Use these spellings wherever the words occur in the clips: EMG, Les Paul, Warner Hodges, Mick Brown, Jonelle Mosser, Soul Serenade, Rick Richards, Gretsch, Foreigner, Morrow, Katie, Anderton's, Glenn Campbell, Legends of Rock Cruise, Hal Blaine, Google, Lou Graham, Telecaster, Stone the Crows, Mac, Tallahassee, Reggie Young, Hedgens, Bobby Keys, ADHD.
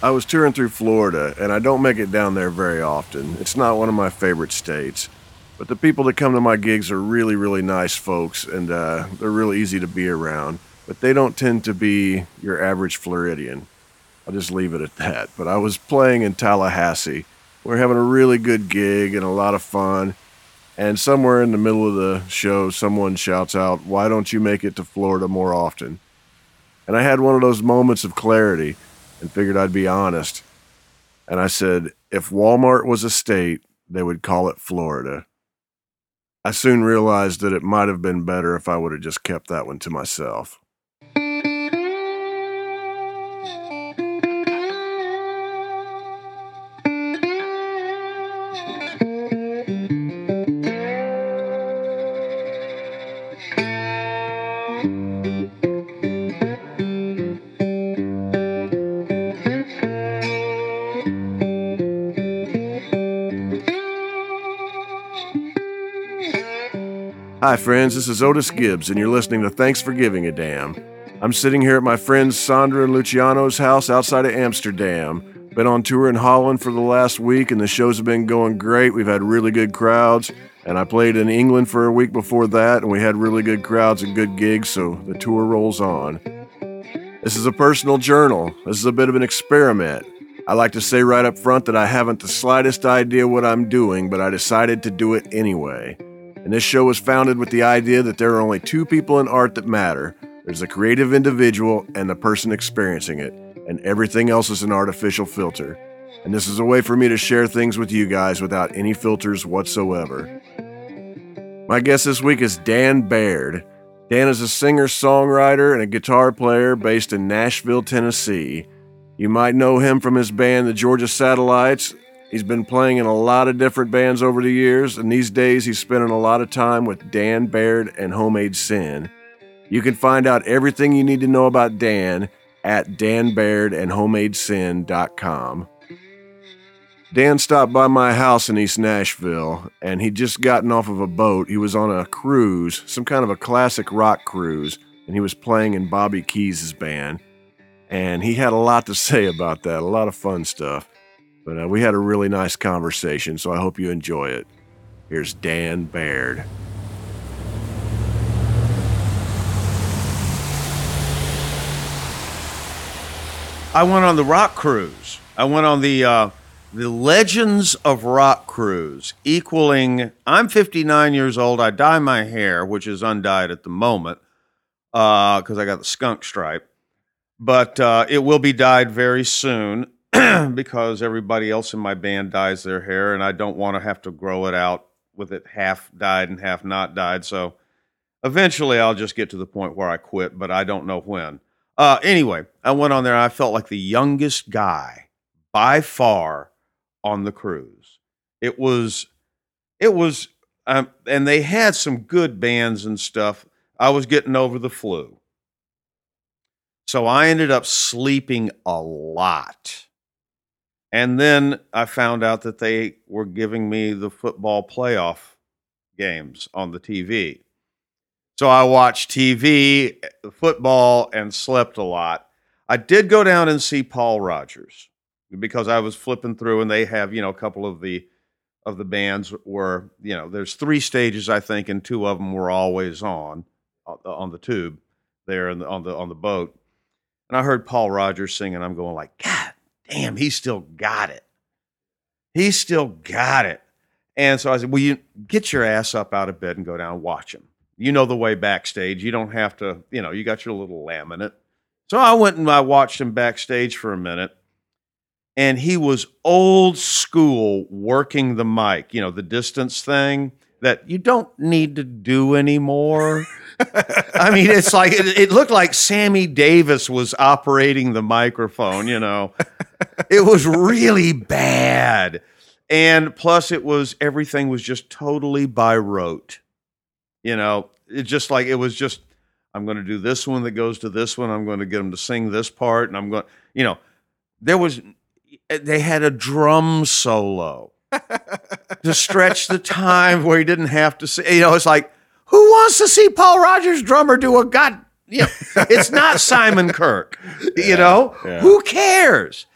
I was touring through Florida, and I don't make it down there very often. It's not one of my favorite states. But the people that come to my gigs are really, really nice folks, and they're really easy to be around. But they don't tend to be your average Floridian. I'll just leave it at that. But I was playing in Tallahassee. We were having a really good gig and a lot of fun. And somewhere in the middle of the show, someone shouts out, "Why don't you make it to Florida more often?" And I had one of those moments of clarity and figured I'd be honest. And I said, if Walmart was a state, they would call it Florida. I soon realized that it might have been better if I would have just kept that one to myself. Hi friends, this is Otis Gibbs, and you're listening to Thanks for Giving a Damn. I'm sitting here at my friends Sandra and Luciano's house outside of Amsterdam. Been on tour in Holland for the last week, and the shows have been going great. We've had really good crowds, and I played in England for a week before that, and we had really good crowds and good gigs, so the tour rolls on. This is a personal journal. This is a bit of an experiment. I like to say right up front that I haven't the slightest idea what I'm doing, but I decided to do it anyway. And this show was founded with the idea that there are only two people in art that matter. There's the creative individual and the person experiencing it, and everything else is an artificial filter. And this is a way for me to share things with you guys without any filters whatsoever. My guest this week is Dan Baird. Dan is a singer-songwriter and a guitar player based in Nashville, Tennessee. You might know him from his band, The Georgia Satellites. He's been playing in a lot of different bands over the years, and these days he's spending a lot of time with Dan Baird and Homemade Sin. You can find out everything you need to know about Dan at danbairdandhomemadesin.com. Dan stopped by my house in East Nashville, and he'd just gotten off of a boat. He was on a cruise, some kind of a classic rock cruise, and he was playing in Bobby Keys' band. And he had a lot to say about that, a lot of fun stuff. But we had a really nice conversation, so I hope you enjoy it. Here's Dan Baird. I went on the rock cruise. I went on the Legends of Rock Cruise, equaling, I'm 59 years old. I dye my hair, which is undyed at the moment, because I got the skunk stripe. But it will be dyed very soon. Because everybody else in my band dyes their hair, and I don't want to have to grow it out with it half dyed and half not dyed. So eventually I'll just get to the point where I quit, but I don't know when. Anyway, I went on there. I felt like the youngest guy by far on the cruise. It was, and they had some good bands and stuff. I was getting over the flu. So I ended up sleeping a lot. And then I found out that they were giving me the football playoff games on the TV. So I watched TV, football, and slept a lot. I did go down and see Paul Rodgers because I was flipping through, and they have, a couple of the bands were, there's three stages, I think, and two of them were always on the tube there and on the boat. And I heard Paul Rodgers sing, and I'm going like, God damn, he still got it. He still got it. And so I said, well, you get your ass up out of bed and go down and watch him. You know the way backstage. You don't have to, you got your little laminate. So I went and I watched him backstage for a minute. And he was old school working the mic, the distance thing that you don't need to do anymore. I mean, it's like, it looked like Sammy Davis was operating the microphone, It was really bad. And plus everything was just totally by rote. I'm going to do this one that goes to this one. I'm going to get them to sing this part. And I'm going, they had a drum solo to stretch the time where he didn't have to say, it's like, who wants to see Paul Rodgers drummer do a god? It's not Simon Kirk, yeah. Who cares?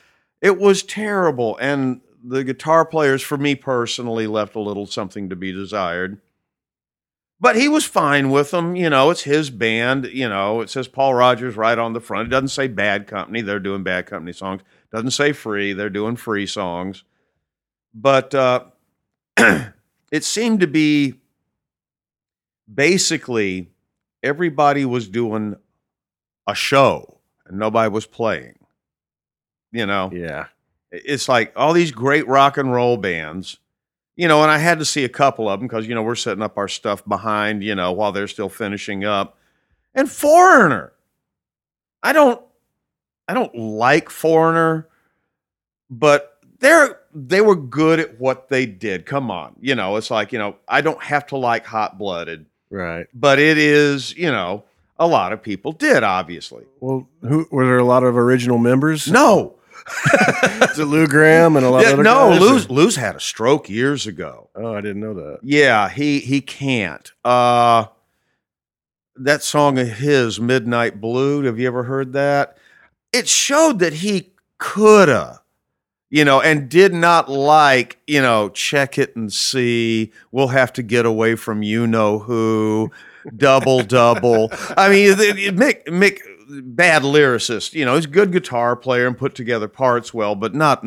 It was terrible, and the guitar players, for me personally, left a little something to be desired. But he was fine with them. You know, it's his band. You know, it says Paul Rodgers right on the front. It doesn't say Bad Company. They're doing Bad Company songs. It doesn't say Free. They're doing Free songs. But it seemed to be basically everybody was doing a show and nobody was playing. You know? Yeah. It's like all these great rock and roll bands, you know, and I had to see a couple of them because, you know, we're setting up our stuff behind, you know, while they're still finishing up. And Foreigner. I don't like Foreigner, but they were good at what they did. Come on. You know, it's like, you know, I don't have to like Hot Blooded. Right. But it is, you know, a lot of people did, obviously. Well, were there a lot of original members? No. Is it Lou Graham and a lot of other guys? No, Lou's had a stroke years ago. Oh, I didn't know that. Yeah, he can't. That song of his, Midnight Blue, have you ever heard that? It showed that he coulda, you know, and did not like, you know, check it and see, we'll have to get away from you-know-who, double-double. I mean, Mick, bad lyricist, you know, he's a good guitar player and put together parts well, but not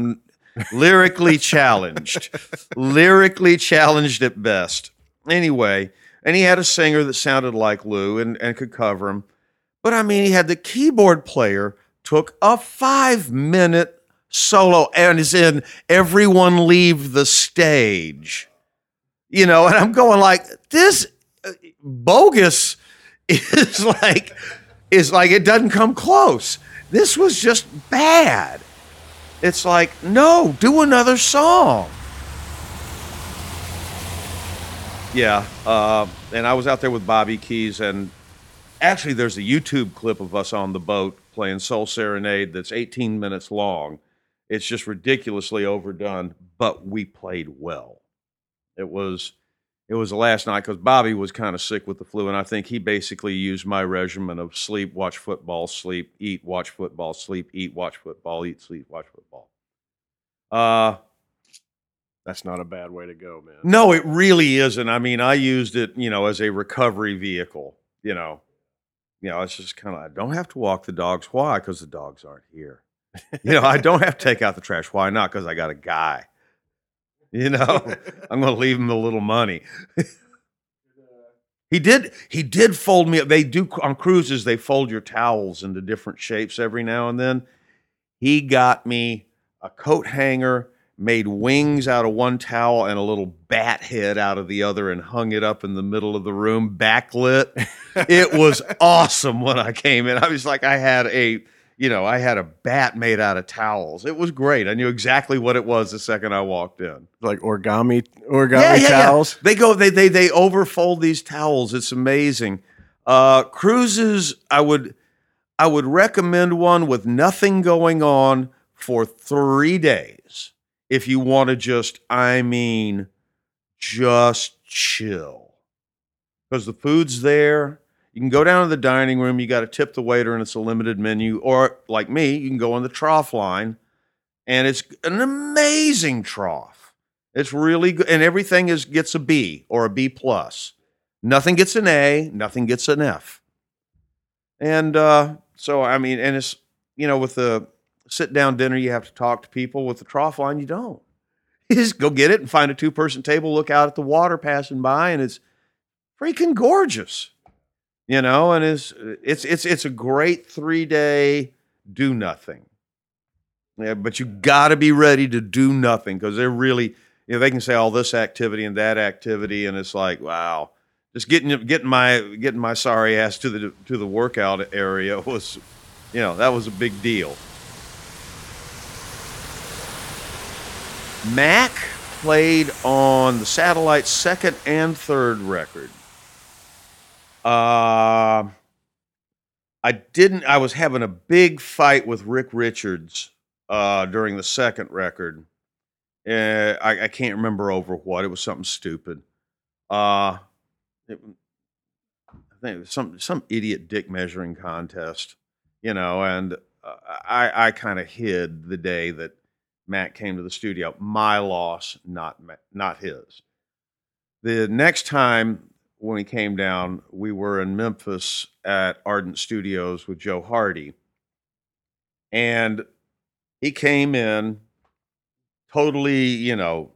lyrically challenged. Lyrically challenged at best. Anyway, and he had a singer that sounded like Lou and could cover him. But, I mean, he had the keyboard player took a 5-minute solo and is in Everyone Leave the Stage. You know, and I'm going like, this bogus is like it doesn't come close. This was just bad. It's like, no, do another song. Yeah, and I was out there with Bobby Keys, and actually there's a YouTube clip of us on the boat playing Soul Serenade that's 18 minutes long. It's just ridiculously overdone, but we played well. It was the last night because Bobby was kind of sick with the flu, and I think he basically used my regimen of sleep, watch football, sleep, eat, watch football, sleep, eat, watch football, eat, sleep, watch football. That's not a bad way to go, man. No, it really isn't. I mean, I used it, you know, as a recovery vehicle, you know. You know, it's just kind of, I don't have to walk the dogs. Why? Because the dogs aren't here. You know, I don't have to take out the trash. Why not? Because I got a guy. You know, I'm going to leave him a little money. He did fold me up. They do on cruises, they fold your towels into different shapes every now and then. He got me a coat hanger, made wings out of one towel and a little bat head out of the other and hung it up in the middle of the room, backlit. It was awesome when I came in. I was like, I had a bat made out of towels. It was great. I knew exactly what it was the second I walked in. Like origami towels? Yeah. They overfold these towels. It's amazing. Cruises, I would recommend one with nothing going on for 3 days if you want to just chill. Because the food's there. You can go down to the dining room, you got to tip the waiter, and it's a limited menu. Or, like me, you can go on the trough line, and it's an amazing trough. It's really good, and everything gets a B or a B+. Nothing gets an A, nothing gets an F. And so, I mean, and it's, you know, with the sit-down dinner, you have to talk to people. With the trough line, you don't. You just go get it and find a two-person table, look out at the water passing by, and it's freaking gorgeous. You know, and it's a great 3-day do nothing. Yeah, but you got to be ready to do nothing because they're really, you know, they can say all this activity and that activity, and it's like, wow, just getting my sorry ass to the workout area was, you know, that was a big deal. Mac played on the Satellite's second and third record. I was having a big fight with Rick Richards during the second record. I can't remember over what. It was something stupid. I think it was some idiot dick measuring contest, you know, and I kind of hid the day that Mac came to the studio. My loss, not his. The next time when he came down, we were in Memphis at Ardent Studios with Joe Hardy. And he came in totally, you know,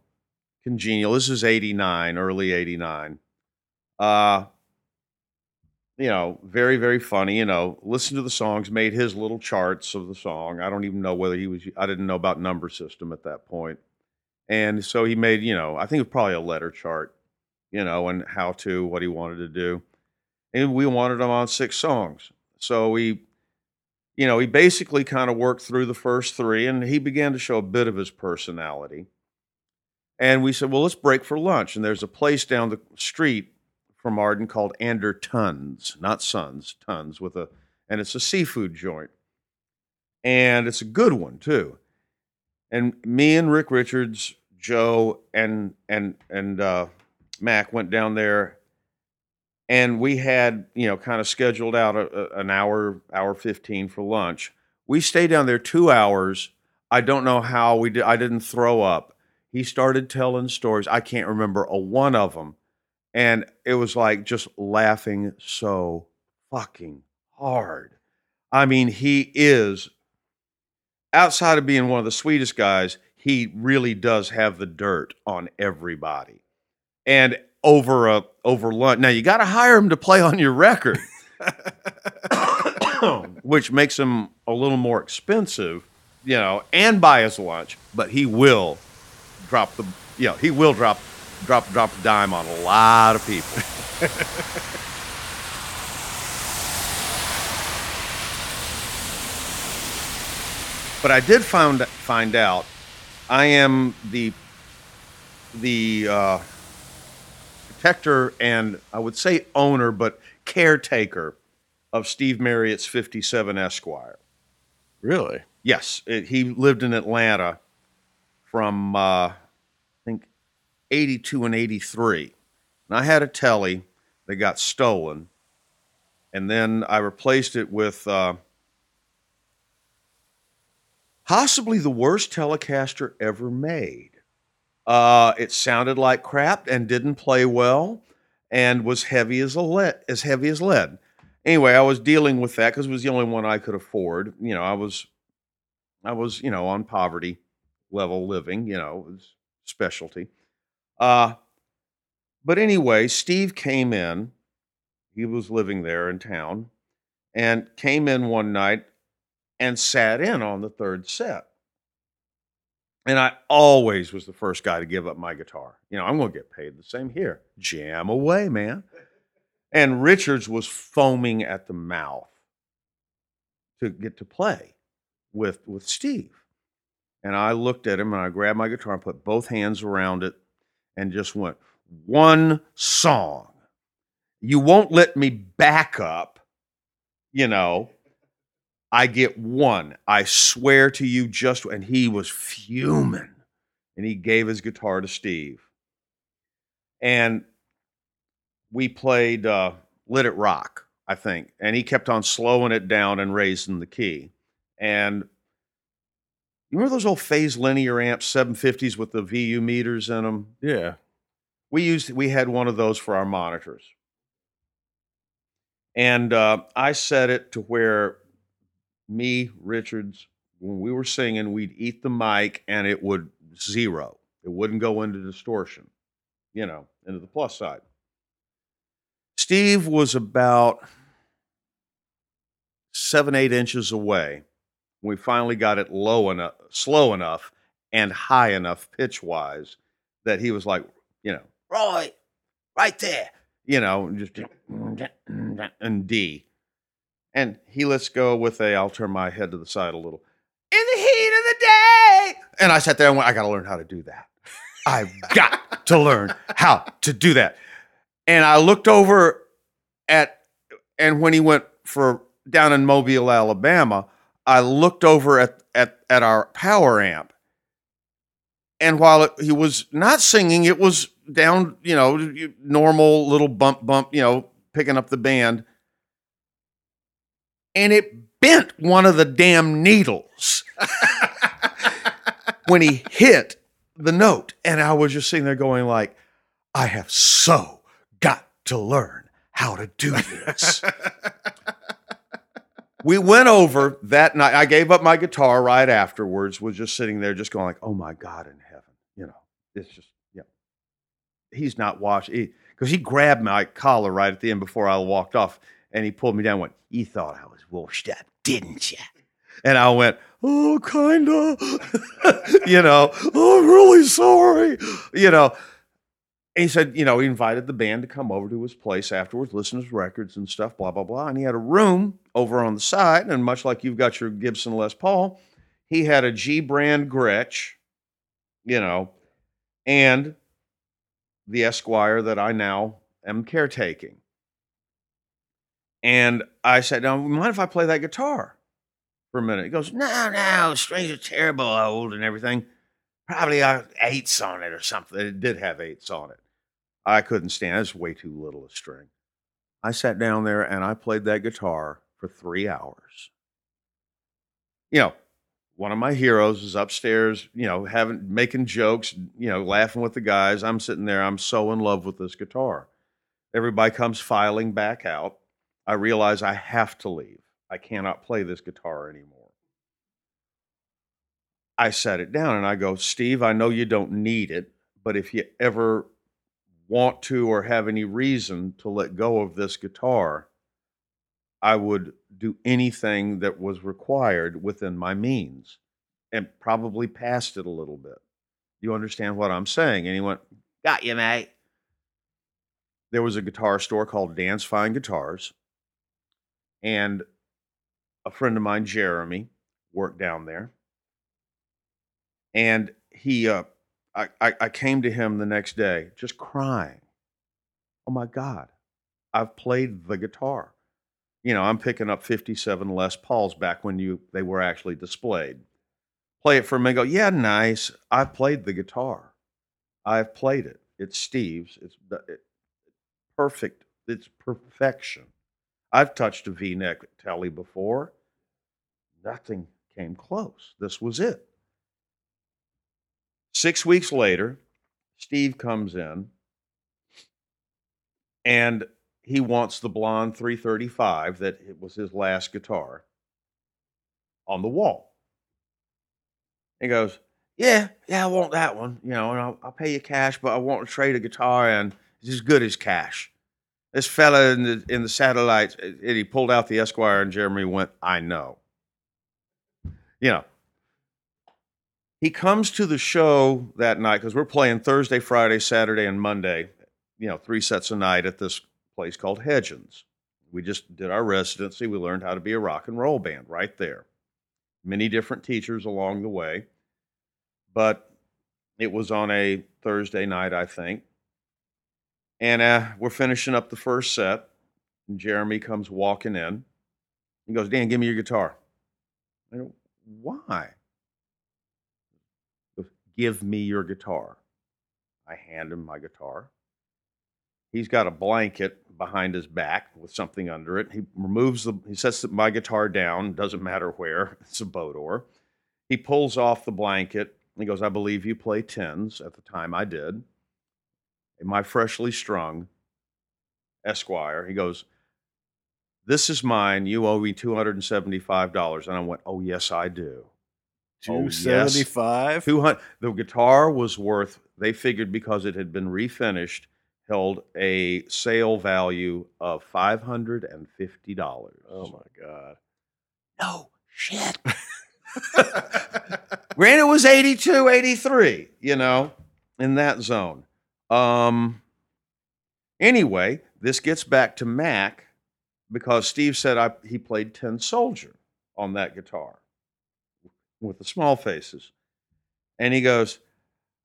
congenial. This is 89, early 89. You know, very, very funny, you know, listened to the songs, made his little charts of the song. I don't even know whether I didn't know about number system at that point. And so he made, you know, I think it was probably a letter chart, you know, and how to, what he wanted to do. And we wanted him on 6 songs. So we, you know, he basically kind of worked through the first 3 and he began to show a bit of his personality. And we said, well, let's break for lunch. And there's a place down the street from Arden called Anderton's, not Sons, Tons, and it's a seafood joint. And it's a good one, too. And me and Rick Richards, Joe, and Mac went down there, and we had, you know, kind of scheduled out an hour 15 for lunch. We stayed down there 2 hours. I don't know how we did. I didn't throw up. He started telling stories. I can't remember one of them. And it was like just laughing so fucking hard. I mean, he is, outside of being one of the sweetest guys, he really does have the dirt on everybody. And over lunch. Now, you got to hire him to play on your record, which makes him a little more expensive, you know, and buy his lunch. But he will drop the, you know, he will drop a dime on a lot of people. But I did find out I am the protector and I would say owner, but caretaker of Steve Marriott's 57 Esquire. Really? Yes. He lived in Atlanta from, 82 and 83. And I had a telly that got stolen. And then I replaced it with possibly the worst Telecaster ever made. It sounded like crap and didn't play well and was heavy as lead. Anyway, I was dealing with that because it was the only one I could afford. You know, I was, you know, on poverty level living, you know, it was specialty. But anyway, Steve came in, he was living there in town, and came in one night and sat in on the third set. And I always was the first guy to give up my guitar. You know, I'm going to get paid the same here. Jam away, man. And Richards was foaming at the mouth to get to play with Steve. And I looked at him and I grabbed my guitar and put both hands around it. And just went, one song. You won't let me back up. You know, I get one. I swear to you just, and he was fuming. And he gave his guitar to Steve. And we played Lit It Rock, I think. And he kept on slowing it down and raising the key. And you remember those old Phase Linear amps, 750s with the VU meters in them? Yeah. We had one of those for our monitors. And I set it to where me, Richards, when we were singing, we'd eat the mic and it would zero. It wouldn't go into distortion, you know, into the plus side. Steve was about 7-8 inches away. We finally got it low enough, slow enough, and high enough pitch-wise that he was like, you know, Roy, right there, you know, just and D. And he lets go with I'll turn my head to the side a little. In the heat of the day. And I sat there and went, I got to learn how to do that. I've got to learn how to do that. And I looked over and when he went for down in Mobile, Alabama, I looked over at our power amp, and while he was not singing, it was down, you know, normal little bump, you know, picking up the band, and it bent one of the damn needles. when he hit the note. And I was just sitting there going like, I have so got to learn how to do this. We went over that night. I gave up my guitar right afterwards, was just sitting there just going like, oh my God in heaven. You know, it's just, yeah. He's not washed. Because he grabbed my collar right at the end before I walked off, and he pulled me down and went, you thought I was washed up, didn't you? And I went, oh, kind of. You know, oh, I'm really sorry. You know, and he said, you know, he invited the band to come over to his place afterwards, listen to his records and stuff, blah, blah, blah. And he had a room over on the side. And much like you've got your Gibson Les Paul, he had a G brand Gretsch, you know, and the Esquire that I now am caretaking. And I said, now, mind if I play that guitar for a minute? He goes, no, strings are terrible old and everything. Probably eights on it or something. It did have eights on it. I couldn't stand it. It's way too little a string. I sat down there and I played that guitar for 3 hours. You know, one of my heroes is upstairs, you know, making jokes, you know, laughing with the guys. I'm sitting there. I'm so in love with this guitar. Everybody comes filing back out. I realize I have to leave. I cannot play this guitar anymore. I set it down and I go, Steve, I know you don't need it, but if you ever want to or have any reason to let go of this guitar, I would do anything that was required within my means and probably past it a little bit. You understand what I'm saying? And he went, got you, mate. There was a guitar store called Dance Fine Guitars, and a friend of mine, Jeremy, worked down there. And he, I came to him the next day just crying. Oh my God, I've played the guitar. You know, I'm picking up 57 Les Pauls back when they were actually displayed. Play it for me, go, yeah, nice. I've played the guitar. I've played it. It's Steve's. It's perfect. It's perfection. I've touched a V-neck telly before. Nothing came close. This was it. 6 weeks later, Steve comes in, and he wants the blonde 335 that it was his last guitar on the wall. He goes, yeah, I want that one, you know, and I'll pay you cash, but I want to trade a guitar, and it's as good as cash. This fella in the Satellites, and he pulled out the Esquire, and Jeremy went, I know. You know, he comes to the show that night because we're playing Thursday, Friday, Saturday, and Monday, you know, 3 sets a night at this place called Hedgens. We just did our residency. We learned how to be a rock and roll band right there. Many different teachers along the way, but it was on a Thursday night, I think. And we're finishing up the first set, and Jeremy comes walking in. He goes, Dan, give me your guitar. I go, why? He goes, give me your guitar. I hand him my guitar. He's got a blanket behind his back with something under it. He sets my guitar down, doesn't matter where, it's a bow door. He pulls off the blanket, and he goes, I believe you play tens. At the time I did. My freshly strung Esquire. He goes, this is mine. You owe me $275. And I went, oh, yes, I do. $275? $200. The guitar was worth, they figured because it had been refinished, held a sale value of $550. Oh, my God. No shit. Granted, it was 82, 83, you know, in that zone. Anyway, this gets back to Mac because Steve said he played Tin Soldier on that guitar with the Small Faces. And he goes,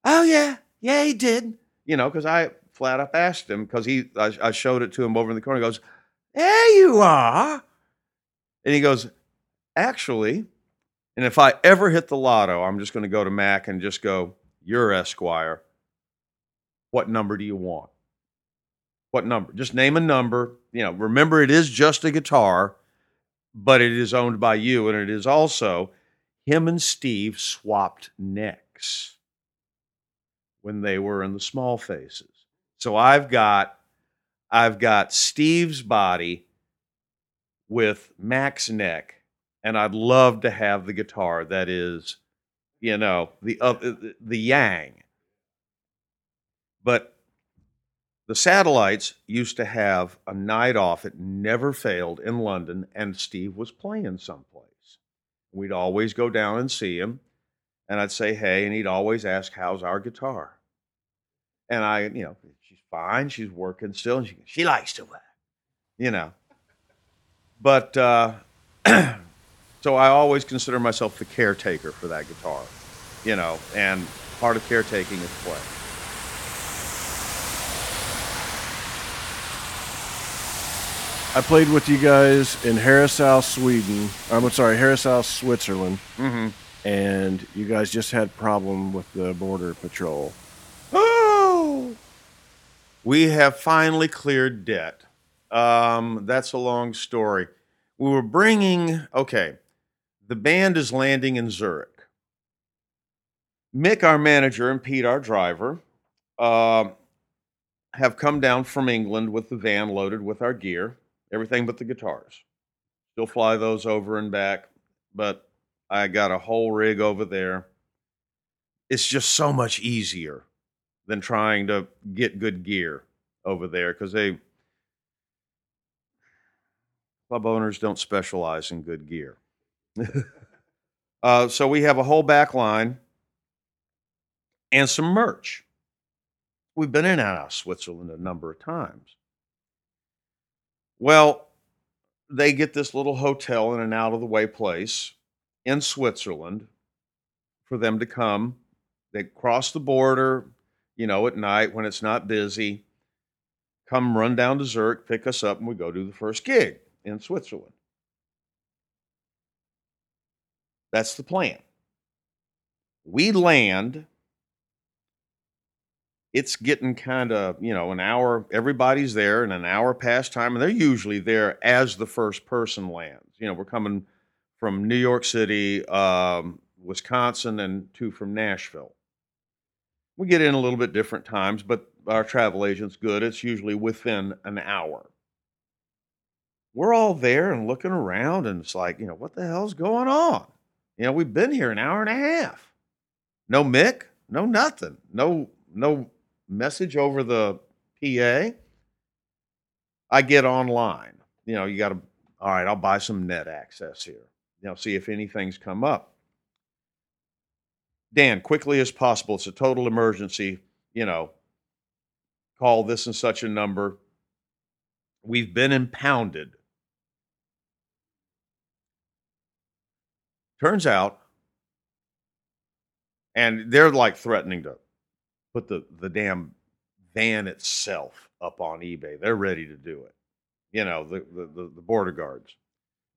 oh yeah, he did. You know, cause I flat up asked him cause I showed it to him over in the corner. He goes, there you are. And he goes, actually, and if I ever hit the lotto, I'm just going to go to Mac and just go, you're Esquire. What number do you want? What number? Just name a number. You know, remember it is just a guitar, but it is owned by you, and it is also him and Steve swapped necks. Six when they were in the Small Faces. So I've got Steve's body with Mac's neck, and I'd love to have the guitar that is, you know, the yang. But the Satellites used to have a night off, it never failed, in London, and Steve was playing someplace. We'd always go down and see him, and I'd say, hey, and he'd always ask, how's our guitar? And I, you know, she's fine, she's working still, and she likes to work, you know. But, so I always consider myself the caretaker for that guitar, you know, and part of caretaking is play. I played with you guys in Harisau, Sweden. I'm sorry, Harisau, Switzerland. Mm-hmm. And you guys just had problem with the border patrol. Oh! We have finally cleared debt. That's a long story. We were bringing... Okay, the band is landing in Zurich. Mick, our manager, and Pete, our driver, have come down from England with the van loaded with our gear. Everything but the guitars. Still fly those over and back, but I got a whole rig over there. It's just so much easier than trying to get good gear over there because they club owners don't specialize in good gear. So we have a whole back line and some merch. We've been in and out of Switzerland a number of times. Well, they get this little hotel in an out-of-the-way place in Switzerland for them to come. They cross the border, you know, at night when it's not busy, come run down to Zurich, pick us up, and we go do the first gig in Switzerland. That's the plan. We land. It's getting kind of, you know, an hour, everybody's there and an hour past time, and they're usually there as the first person lands. You know, we're coming from New York City, Wisconsin, and two from Nashville. We get in a little bit different times, but our travel agent's good. It's usually within an hour. We're all there and looking around, and it's like, you know, what the hell's going on? You know, we've been here an hour and a half. No Mick, no nothing, no message over the PA. I get online. You know, you got to, all right, I'll buy some net access here. You know, see if anything's come up. Dan, quickly as possible, it's a total emergency. You know, call this and such a number. We've been impounded. Turns out, and they're like threatening to put the damn van itself up on eBay. They're ready to do it. You know, the border guards.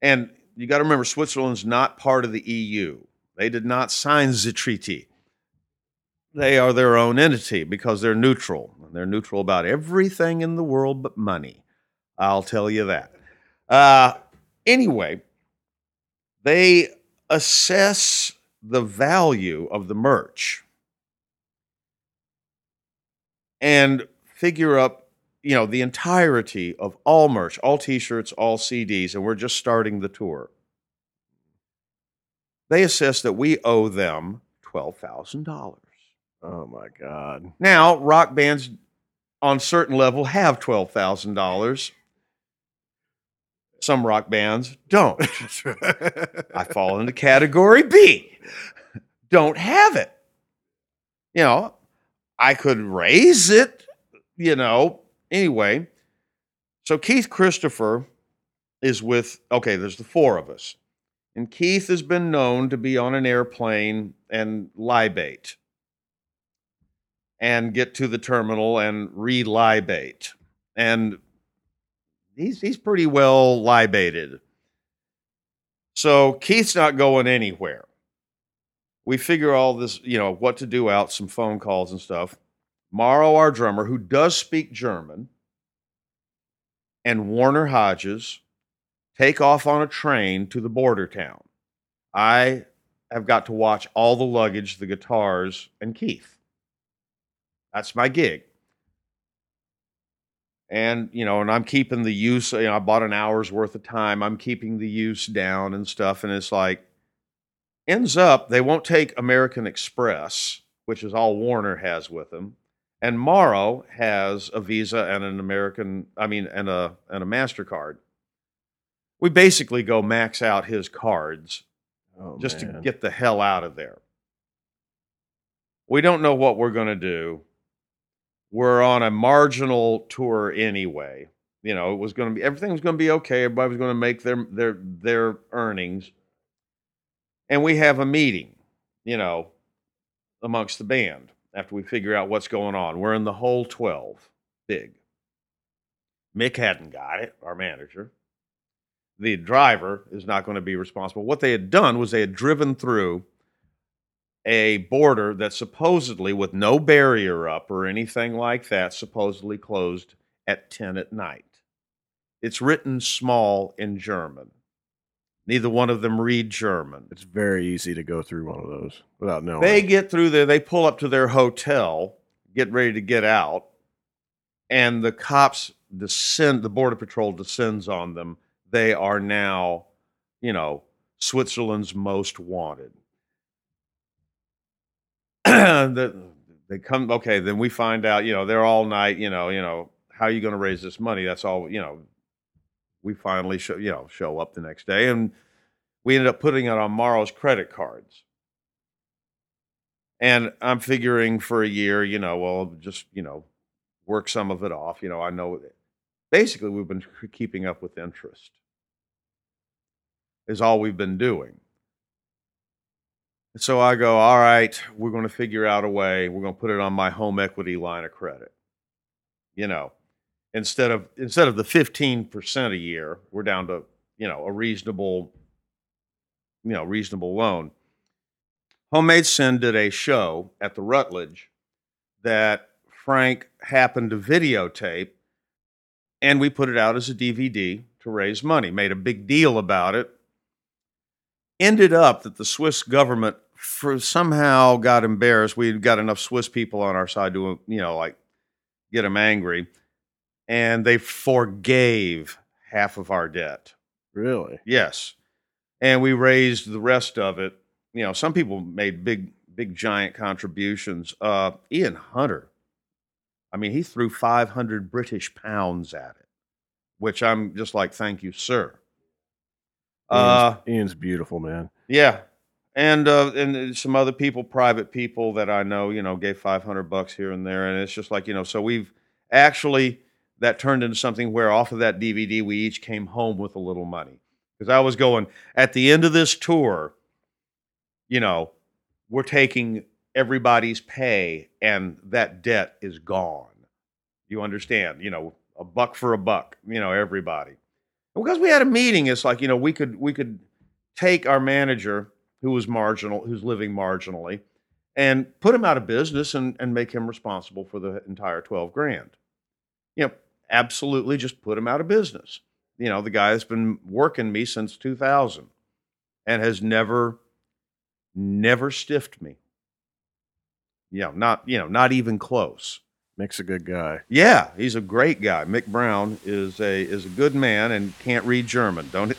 And you got to remember, Switzerland's not part of the EU. They did not sign the treaty. They are their own entity because they're neutral. And they're neutral about everything in the world but money. I'll tell you that. Anyway, they assess the value of the merch and figure up, you know, the entirety of all merch, all T-shirts, all CDs, and we're just starting the tour. They assess that we owe them $12,000. Oh, my God. Now, rock bands on certain level have $12,000. Some rock bands don't. I fall into category B. Don't have it. You know, I could raise it, you know. Anyway, so Keith Christopher is with, okay, there's the four of us. And Keith has been known to be on an airplane and libate and get to the terminal and re-libate. And he's pretty well libated. So Keith's not going anywhere. We figure all this, you know, what to do out, some phone calls and stuff. Morrow, our drummer, who does speak German, and Warner Hodges take off on a train to the border town. I have got to watch all the luggage, the guitars, and Keith. That's my gig. And, you know, and I'm keeping the use, you know, I bought an hour's worth of time. I'm keeping the use down and stuff. And it's like, ends up, they won't take American Express, which is all Warner has with them. And Morrow has a Visa and an American, and a MasterCard. We basically go max out his cards to get the hell out of there. We don't know what we're going to do. We're on a marginal tour anyway. You know, it was going to be, everything was going to be okay. Everybody was going to make their earnings. And we have a meeting, you know, amongst the band after we figure out what's going on. We're in the whole 12 big. Mick hadn't got it, our manager. The driver is not going to be responsible. What they had done was they had driven through a border that supposedly, with no barrier up or anything like that, supposedly closed at 10 at night. It's written small in German. Neither one of them read German. It's very easy to go through one of those without knowing. They get through there, they pull up to their hotel, get ready to get out, and the cops descend, the Border Patrol descends on them. They are now, you know, Switzerland's most wanted. They come, okay, then we find out, you know, they're all night, you know, how are you going to raise this money? That's all, you know, we finally show up the next day, and we ended up putting it on Morrow's credit cards. And I'm figuring for a year, you know, well, just, you know, work some of it off. You know, I know it. Basically, we've been keeping up with interest is all we've been doing. And so I go, all right, we're going to figure out a way. We're going to put it on my home equity line of credit. You know, instead of the 15% a year, we're down to, you know, a reasonable loan. Homemade Sin did a show at the Rutledge that Frank happened to videotape. And we put it out as a DVD to raise money, made a big deal about it. Ended up that the Swiss government somehow got embarrassed. We had got enough Swiss people on our side to, you know, like get them angry. And they forgave half of our debt. Really? Yes. And we raised the rest of it. You know, some people made big, giant contributions. Ian Hunter. I mean, he threw 500 British pounds at it, which I'm just like, thank you, sir. Ian's beautiful, man. Yeah. And some other people, private people that I know, you know, gave $500 here and there. And it's just like, you know, so we've actually, that turned into something where off of that DVD, we each came home with a little money. Because I was going, at the end of this tour, you know, we're taking everybody's pay, and that debt is gone. You understand? You know, a buck for a buck, you know, everybody. And because we had a meeting, it's like, you know, we could take our manager, who was marginal, who's living marginally, and put him out of business and make him responsible for the entire 12 grand. You know, absolutely just put him out of business. You know, the guy that's been working me since 2000 and has never stiffed me. Yeah, not even close. Mick's a good guy. Yeah, he's a great guy. Mick Brown is a good man and can't read German, don't it?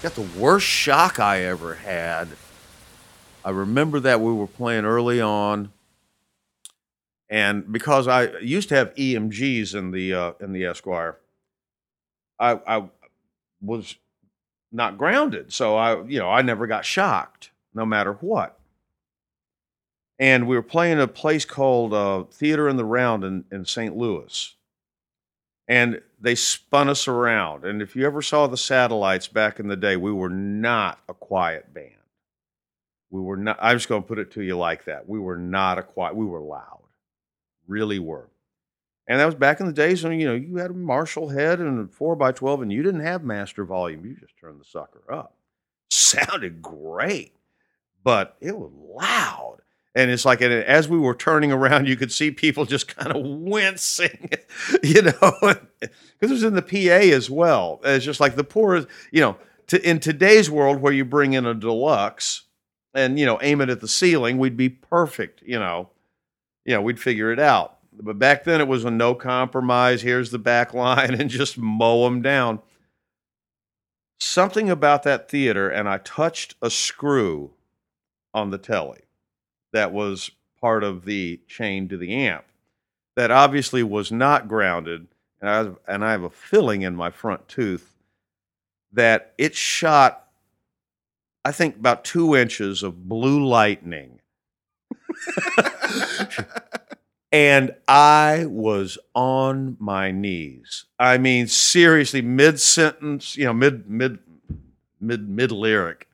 Got the worst shock I ever had. I remember that we were playing early on, and because I used to have EMGs in the Esquire, I was not grounded. So I never got shocked, no matter what. And we were playing a place called Theater in the Round in St. Louis. And they spun us around. And if you ever saw the Satellites back in the day, we were not a quiet band. We were not, I'm just going to put it to you like that. We were not a quiet, we were loud. Really were. And that was back in the days when, you know, you had a Marshall head and a 4x12, and you didn't have master volume. You just turned the sucker up. Sounded great, but it was loud. And it's like, and as we were turning around, you could see people just kind of wincing, you know, because it was in the PA as well. It's just like the poor, you know, in today's world where you bring in a deluxe and, you know, aim it at the ceiling, we'd be perfect, you know. Yeah, we'd figure it out. But back then it was a no compromise. Here's the back line and just mow them down. Something about that theater, and I touched a screw on the telly that was part of the chain to the amp that obviously was not grounded. And I have a filling in my front tooth that it shot, I think, about 2 inches of blue lightning. And I was on my knees. I mean, seriously, mid-sentence, you know, mid-lyric,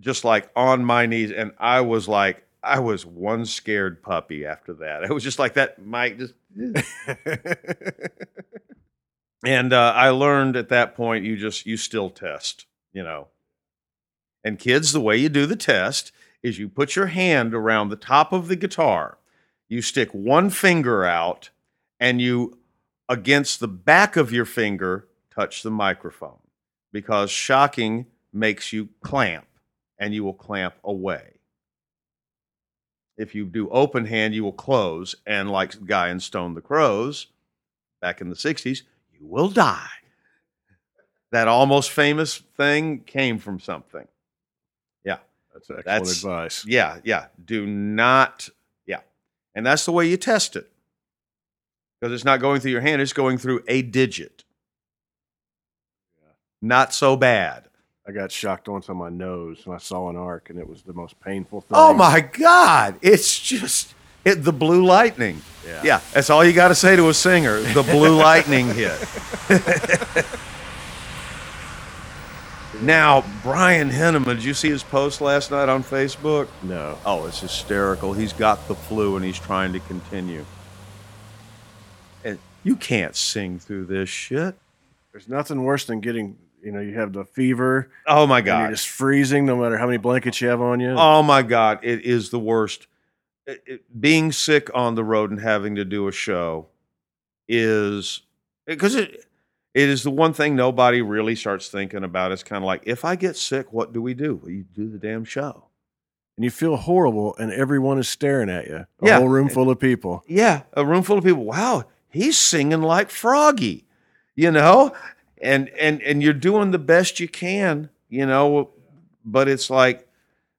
just like on my knees. And I was like, I was one scared puppy after that. It was just like that mic just. And I learned at that point, you still test, you know. And kids, the way you do the test is you put your hand around the top of the guitar. You stick one finger out, and you, against the back of your finger, touch the microphone, because shocking makes you clamp, and you will clamp away. If you do open hand, you will close, and like the guy in Stone the Crows, back in the 60s, you will die. That almost famous thing came from something. Yeah. That's excellent advice. Yeah, yeah. Do not... And that's the way you test it. Because it's not going through your hand, it's going through a digit. Yeah. Not so bad. I got shocked once on my nose, and I saw an arc, and it was the most painful thing. Oh, my God. It's just the blue lightning. Yeah, yeah, that's all you got to say to a singer. The blue lightning hit. Now, Brian Henneman, did you see his post last night on Facebook? No. Oh, it's hysterical. He's got the flu and he's trying to continue. And you can't sing through this shit. There's nothing worse than getting, you know, you have the fever. Oh, my God. You're just freezing no matter how many blankets you have on you. Oh, my God. It is the worst. Being sick on the road and having to do a show is... because it is the one thing nobody really starts thinking about. It's kind of like, if I get sick, what do? Well, you do the damn show. And you feel horrible, and everyone is staring at you. A whole room full of people. Yeah, a room full of people. Wow, he's singing like Froggy, you know? And you're doing the best you can, you know? But it's like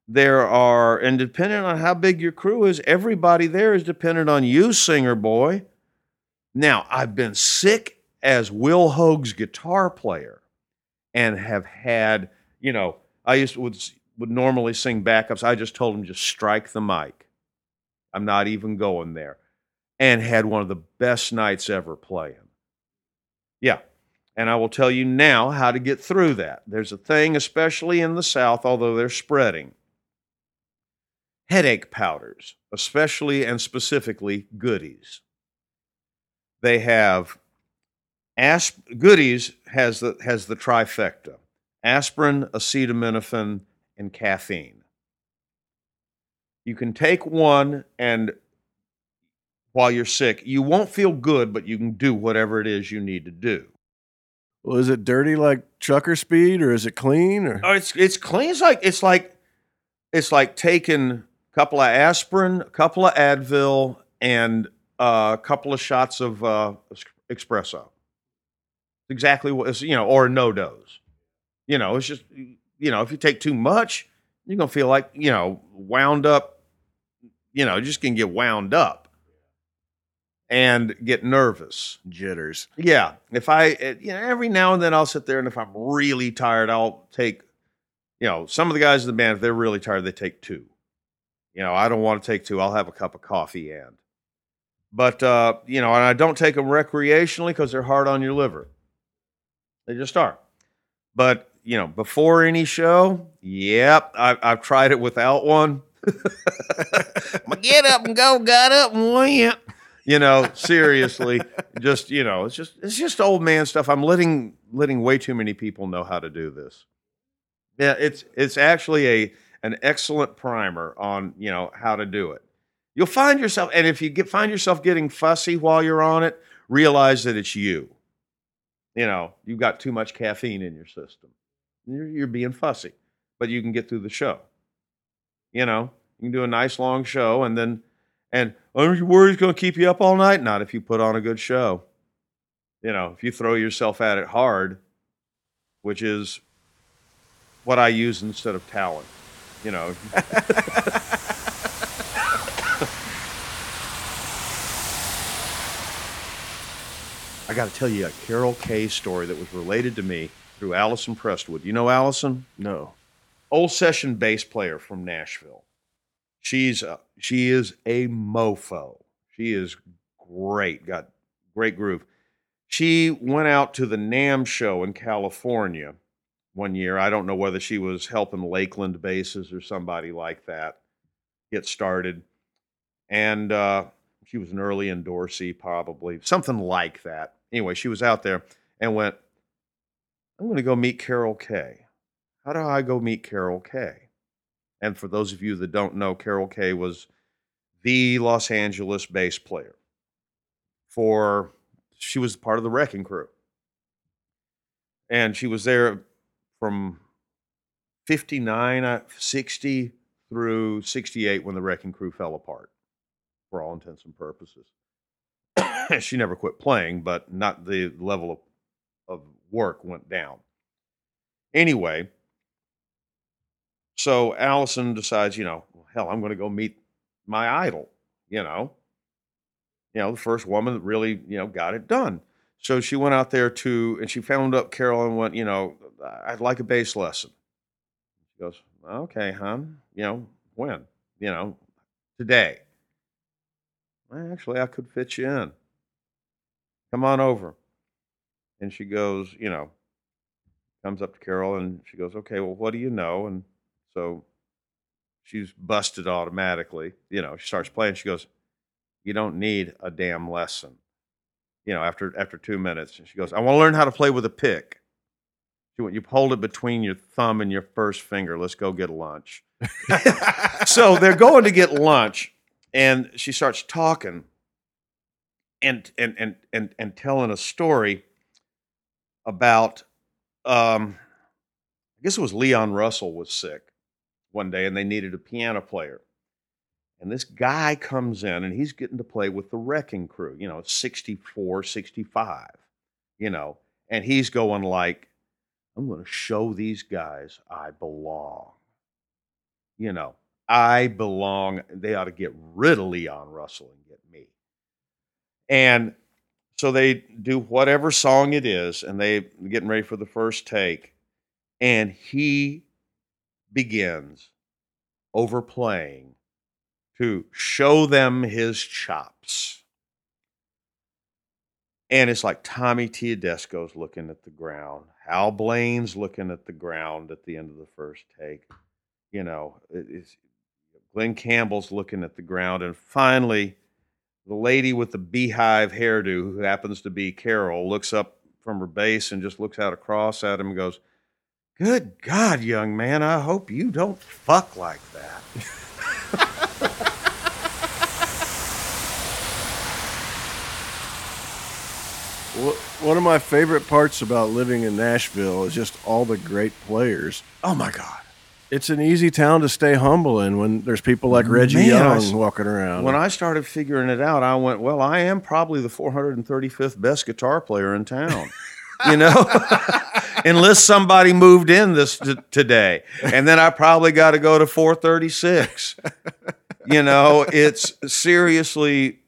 there are, and depending on how big your crew is, everybody there is dependent on you, singer boy. Now, I've been sick as Will Hogue's guitar player, and have had, you know, I would normally sing backups. I just told him, just strike the mic. I'm not even going there. And had one of the best nights ever playing. Yeah. And I will tell you now how to get through that. There's a thing, especially in the South, although they're spreading. Headache powders, especially and specifically Goodies. They have... Goodies has the trifecta: aspirin, acetaminophen, and caffeine. You can take one, and while you're sick, you won't feel good, but you can do whatever it is you need to do. Well, is it dirty like trucker speed, or is it clean? Or? Oh, it's clean. It's like taking a couple of aspirin, a couple of Advil, and a couple of shots of espresso. Exactly what, you know, or no dose. You know, it's just, you know, if you take too much, you're going to feel like, you know, wound up, you know, just going to get wound up and get nervous. Jitters. Yeah. If you know, every now and then I'll sit there, and if I'm really tired, I'll take, you know, some of the guys in the band, if they're really tired, they take two. You know, I don't want to take two. I'll have a cup of coffee and. But, you know, and I don't take them recreationally because they're hard on your liver. They just are. But, you know, before any show, yep, I've tried it without one. Get up and go, got up and went. You know, seriously, just, you know, it's just old man stuff. I'm letting way too many people know how to do this. Yeah, it's actually an excellent primer on, you know, how to do it. You'll find yourself, and if you find yourself getting fussy while you're on it, realize that it's you. You know, you've got too much caffeine in your system. You're being fussy, but you can get through the show. You know, you can do a nice long show, and then, and are you worried it's going to keep you up all night? Not if you put on a good show. You know, if you throw yourself at it hard, which is what I use instead of talent, you know. I got to tell you a Carol Kaye story that was related to me through Allison Prestwood. You know Allison? No. Old session bass player from Nashville. She is a mofo. She is great. Got great groove. She went out to the NAMM show in California one year. I don't know whether she was helping Lakeland Bases or somebody like that get started. And she was an early endorsee, probably, something like that. Anyway, she was out there and went, I'm going to go meet Carol Kaye. How do I go meet Carol Kaye? And for those of you that don't know, Carol Kaye was the Los Angeles bass player. She was part of the Wrecking Crew. And she was there from 59, 60 through 68 when the Wrecking Crew fell apart, for all intents and purposes. She never quit playing, but not the level of work went down. Anyway, so Allison decides, you know, well, hell, I'm going to go meet my idol, you know. You know, the first woman that really, you know, got it done. So she went out there and she found up Carol and went, you know, I'd like a bass lesson. She goes, okay, hon. You know, when? You know, today. Well, actually, I could fit you in. Come on over. And she goes, you know, comes up to Carol and she goes, okay, well, what do you know? And so she's busted automatically. You know, she starts playing. She goes, you don't need a damn lesson. You know, after 2 minutes, and she goes, I want to learn how to play with a pick. She went, you hold it between your thumb and your first finger. Let's go get lunch. So they're going to get lunch, and she starts talking and telling a story about, I guess it was Leon Russell was sick one day, and they needed a piano player. And this guy comes in, and he's getting to play with the Wrecking Crew, you know, 64, 65, you know. And he's going like, I'm going to show these guys I belong. You know, I belong. They ought to get rid of Leon Russell and get me. And so they do whatever song it is, and they're getting ready for the first take. And he begins overplaying to show them his chops. And it's like Tommy Teodesco's looking at the ground. Hal Blaine's looking at the ground at the end of the first take. You know, Glenn Campbell's looking at the ground. And finally, the lady with the beehive hairdo, who happens to be Carol, looks up from her bass and just looks out across at him and goes, good God, young man, I hope you don't fuck like that. One of my favorite parts about living in Nashville is just all the great players. Oh, my God. It's an easy town to stay humble in when there's people like Reggie Young walking around. When I started figuring it out, I went, well, I am probably the 435th best guitar player in town, you know, unless somebody moved in this today. And then I probably got to go to 436. You know, it's seriously,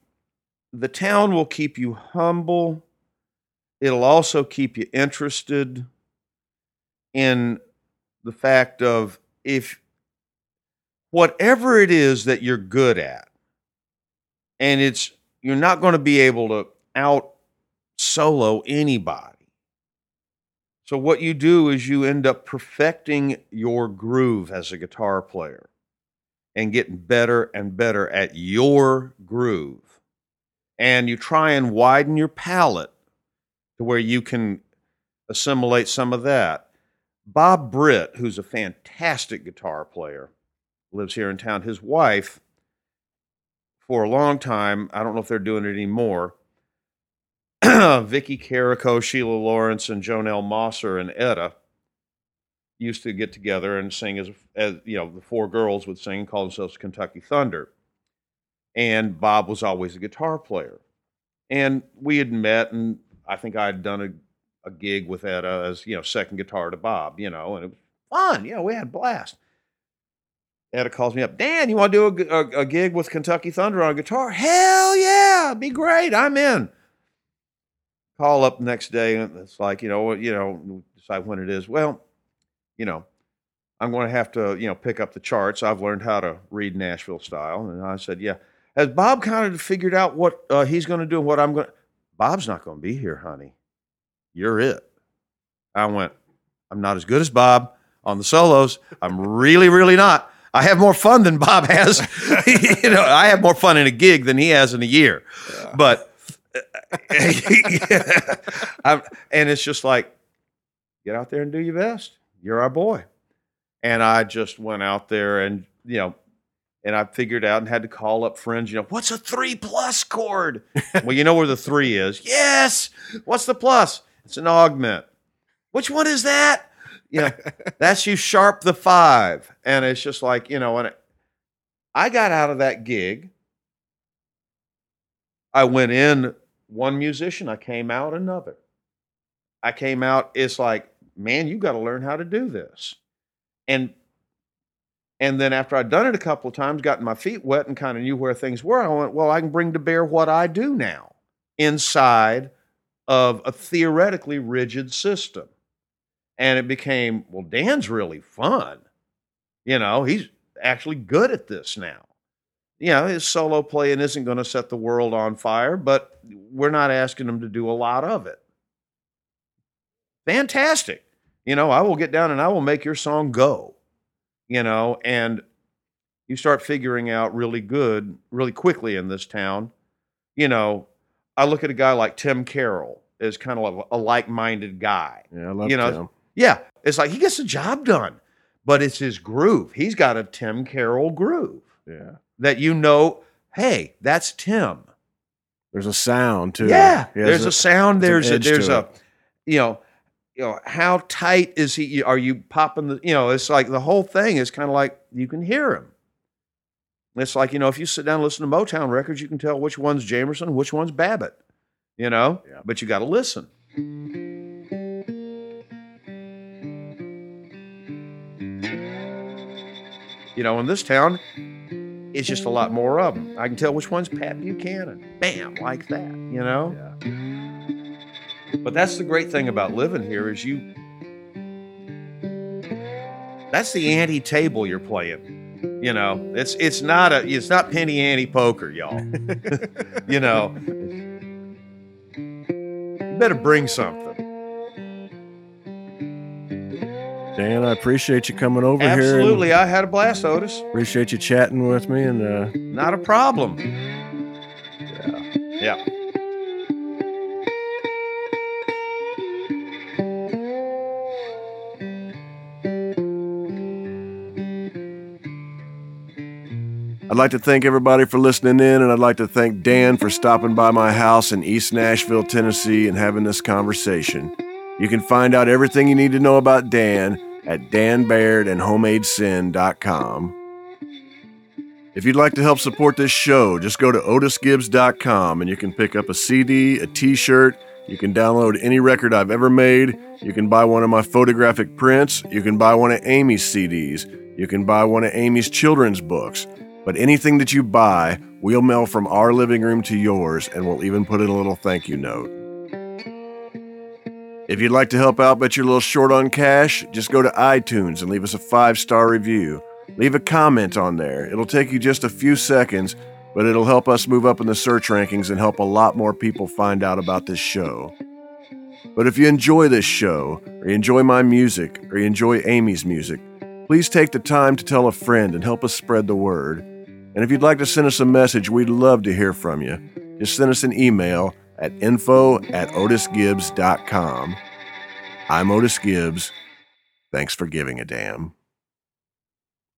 the town will keep you humble. It'll also keep you interested in the fact of if whatever it is that you're good at, and it's you're not going to be able to out solo anybody. So what you do is you end up perfecting your groove as a guitar player and getting better and better at your groove. And you try and widen your palette to where you can assimilate some of that. Bob Britt, who's a fantastic guitar player, lives here in town. His wife, for a long time, I don't know if they're doing it anymore, Vicky Carico, Sheila Lawrence, and Jonelle Mosser and Etta used to get together and sing as you know, the four girls would sing, call themselves Kentucky Thunder. And Bob was always a guitar player. And we had met, and I think I had done a gig with Etta as, you know, second guitar to Bob, you know, and it was fun. You know, we had a blast. Etta calls me up, Dan, you want to do a gig with Kentucky Thunder on guitar? Hell yeah, it'd be great. I'm in. Call up the next day, and it's like, you know, decide when it is. Well, you know, I'm going to have to, you know, pick up the charts. I've learned how to read Nashville style. And I said, yeah. Has Bob kind of figured out what he's going to do and what I'm going to? Bob's not going to be here, honey. You're it. I went, I'm not as good as Bob on the solos. I'm really, really not. I have more fun than Bob has. You know, I have more fun in a gig than he has in a year. Yeah. But, and it's just like, get out there and do your best. You're our boy. And I just went out there and, you know, and I figured out and had to call up friends, you know, what's a 3+ chord? Well, you know where the 3 is. Yes. What's the plus? It's an augment. Which one is that? You know, that's you sharp the 5. And it's just like, you know, and I got out of that gig. I went in one musician. I came out another. I came out. It's like, man, you got to learn how to do this. And then after I'd done it a couple of times, gotten my feet wet and kind of knew where things were, I went, well, I can bring to bear what I do now inside of a theoretically rigid system. And it became, well, Dan's really fun. You know, he's actually good at this now. You know, his solo playing isn't going to set the world on fire, but we're not asking him to do a lot of it. Fantastic. You know, I will get down and I will make your song go. You know, and you start figuring out really good, really quickly in this town. You know, I look at a guy like Tim Carroll as kind of a like-minded guy. Yeah, I love Tim. Yeah, it's like he gets the job done, but it's his groove. He's got a Tim Carroll groove. Yeah, that you know, hey, that's Tim. There's a sound too. Yeah, there's a sound. There's a you know. You know, how tight is he? Are you popping the, you know, it's like the whole thing is kind of like you can hear him. It's like, you know, if you sit down and listen to Motown records, you can tell which one's Jamerson, which one's Babbitt, you know, yeah. But you got to listen. You know, in this town, it's just a lot more of them. I can tell which one's Pat Buchanan. Bam, like that, you know? Yeah. But that's the great thing about living here is you, that's the ante table you're playing. You know, it's not penny ante poker, y'all. You know, you better bring something. Dan, I appreciate you coming over. Absolutely. Here. Absolutely. I had a blast, Otis. Appreciate you chatting with me. And not a problem. Yeah. Yeah. I'd like to thank everybody for listening in, and I'd like to thank Dan for stopping by my house in East Nashville, Tennessee, and having this conversation. You can find out everything you need to know about Dan at danbairdandhomedadesin.com. If you'd like to help support this show, just go to otisgibbs.com, and you can pick up a CD, a t-shirt. You can download any record I've ever made. You can buy one of my photographic prints. You can buy one of Amy's CDs. You can buy one of Amy's children's books. But anything that you buy, we'll mail from our living room to yours, and we'll even put in a little thank you note. If you'd like to help out but you're a little short on cash, just go to iTunes and leave us a 5-star review. Leave a comment on there. It'll take you just a few seconds, but it'll help us move up in the search rankings and help a lot more people find out about this show. But if you enjoy this show, or you enjoy my music, or you enjoy Amy's music, please take the time to tell a friend and help us spread the word. And if you'd like to send us a message, we'd love to hear from you. Just send us an email at info@otisgibbs.com. I'm Otis Gibbs. Thanks for giving a damn.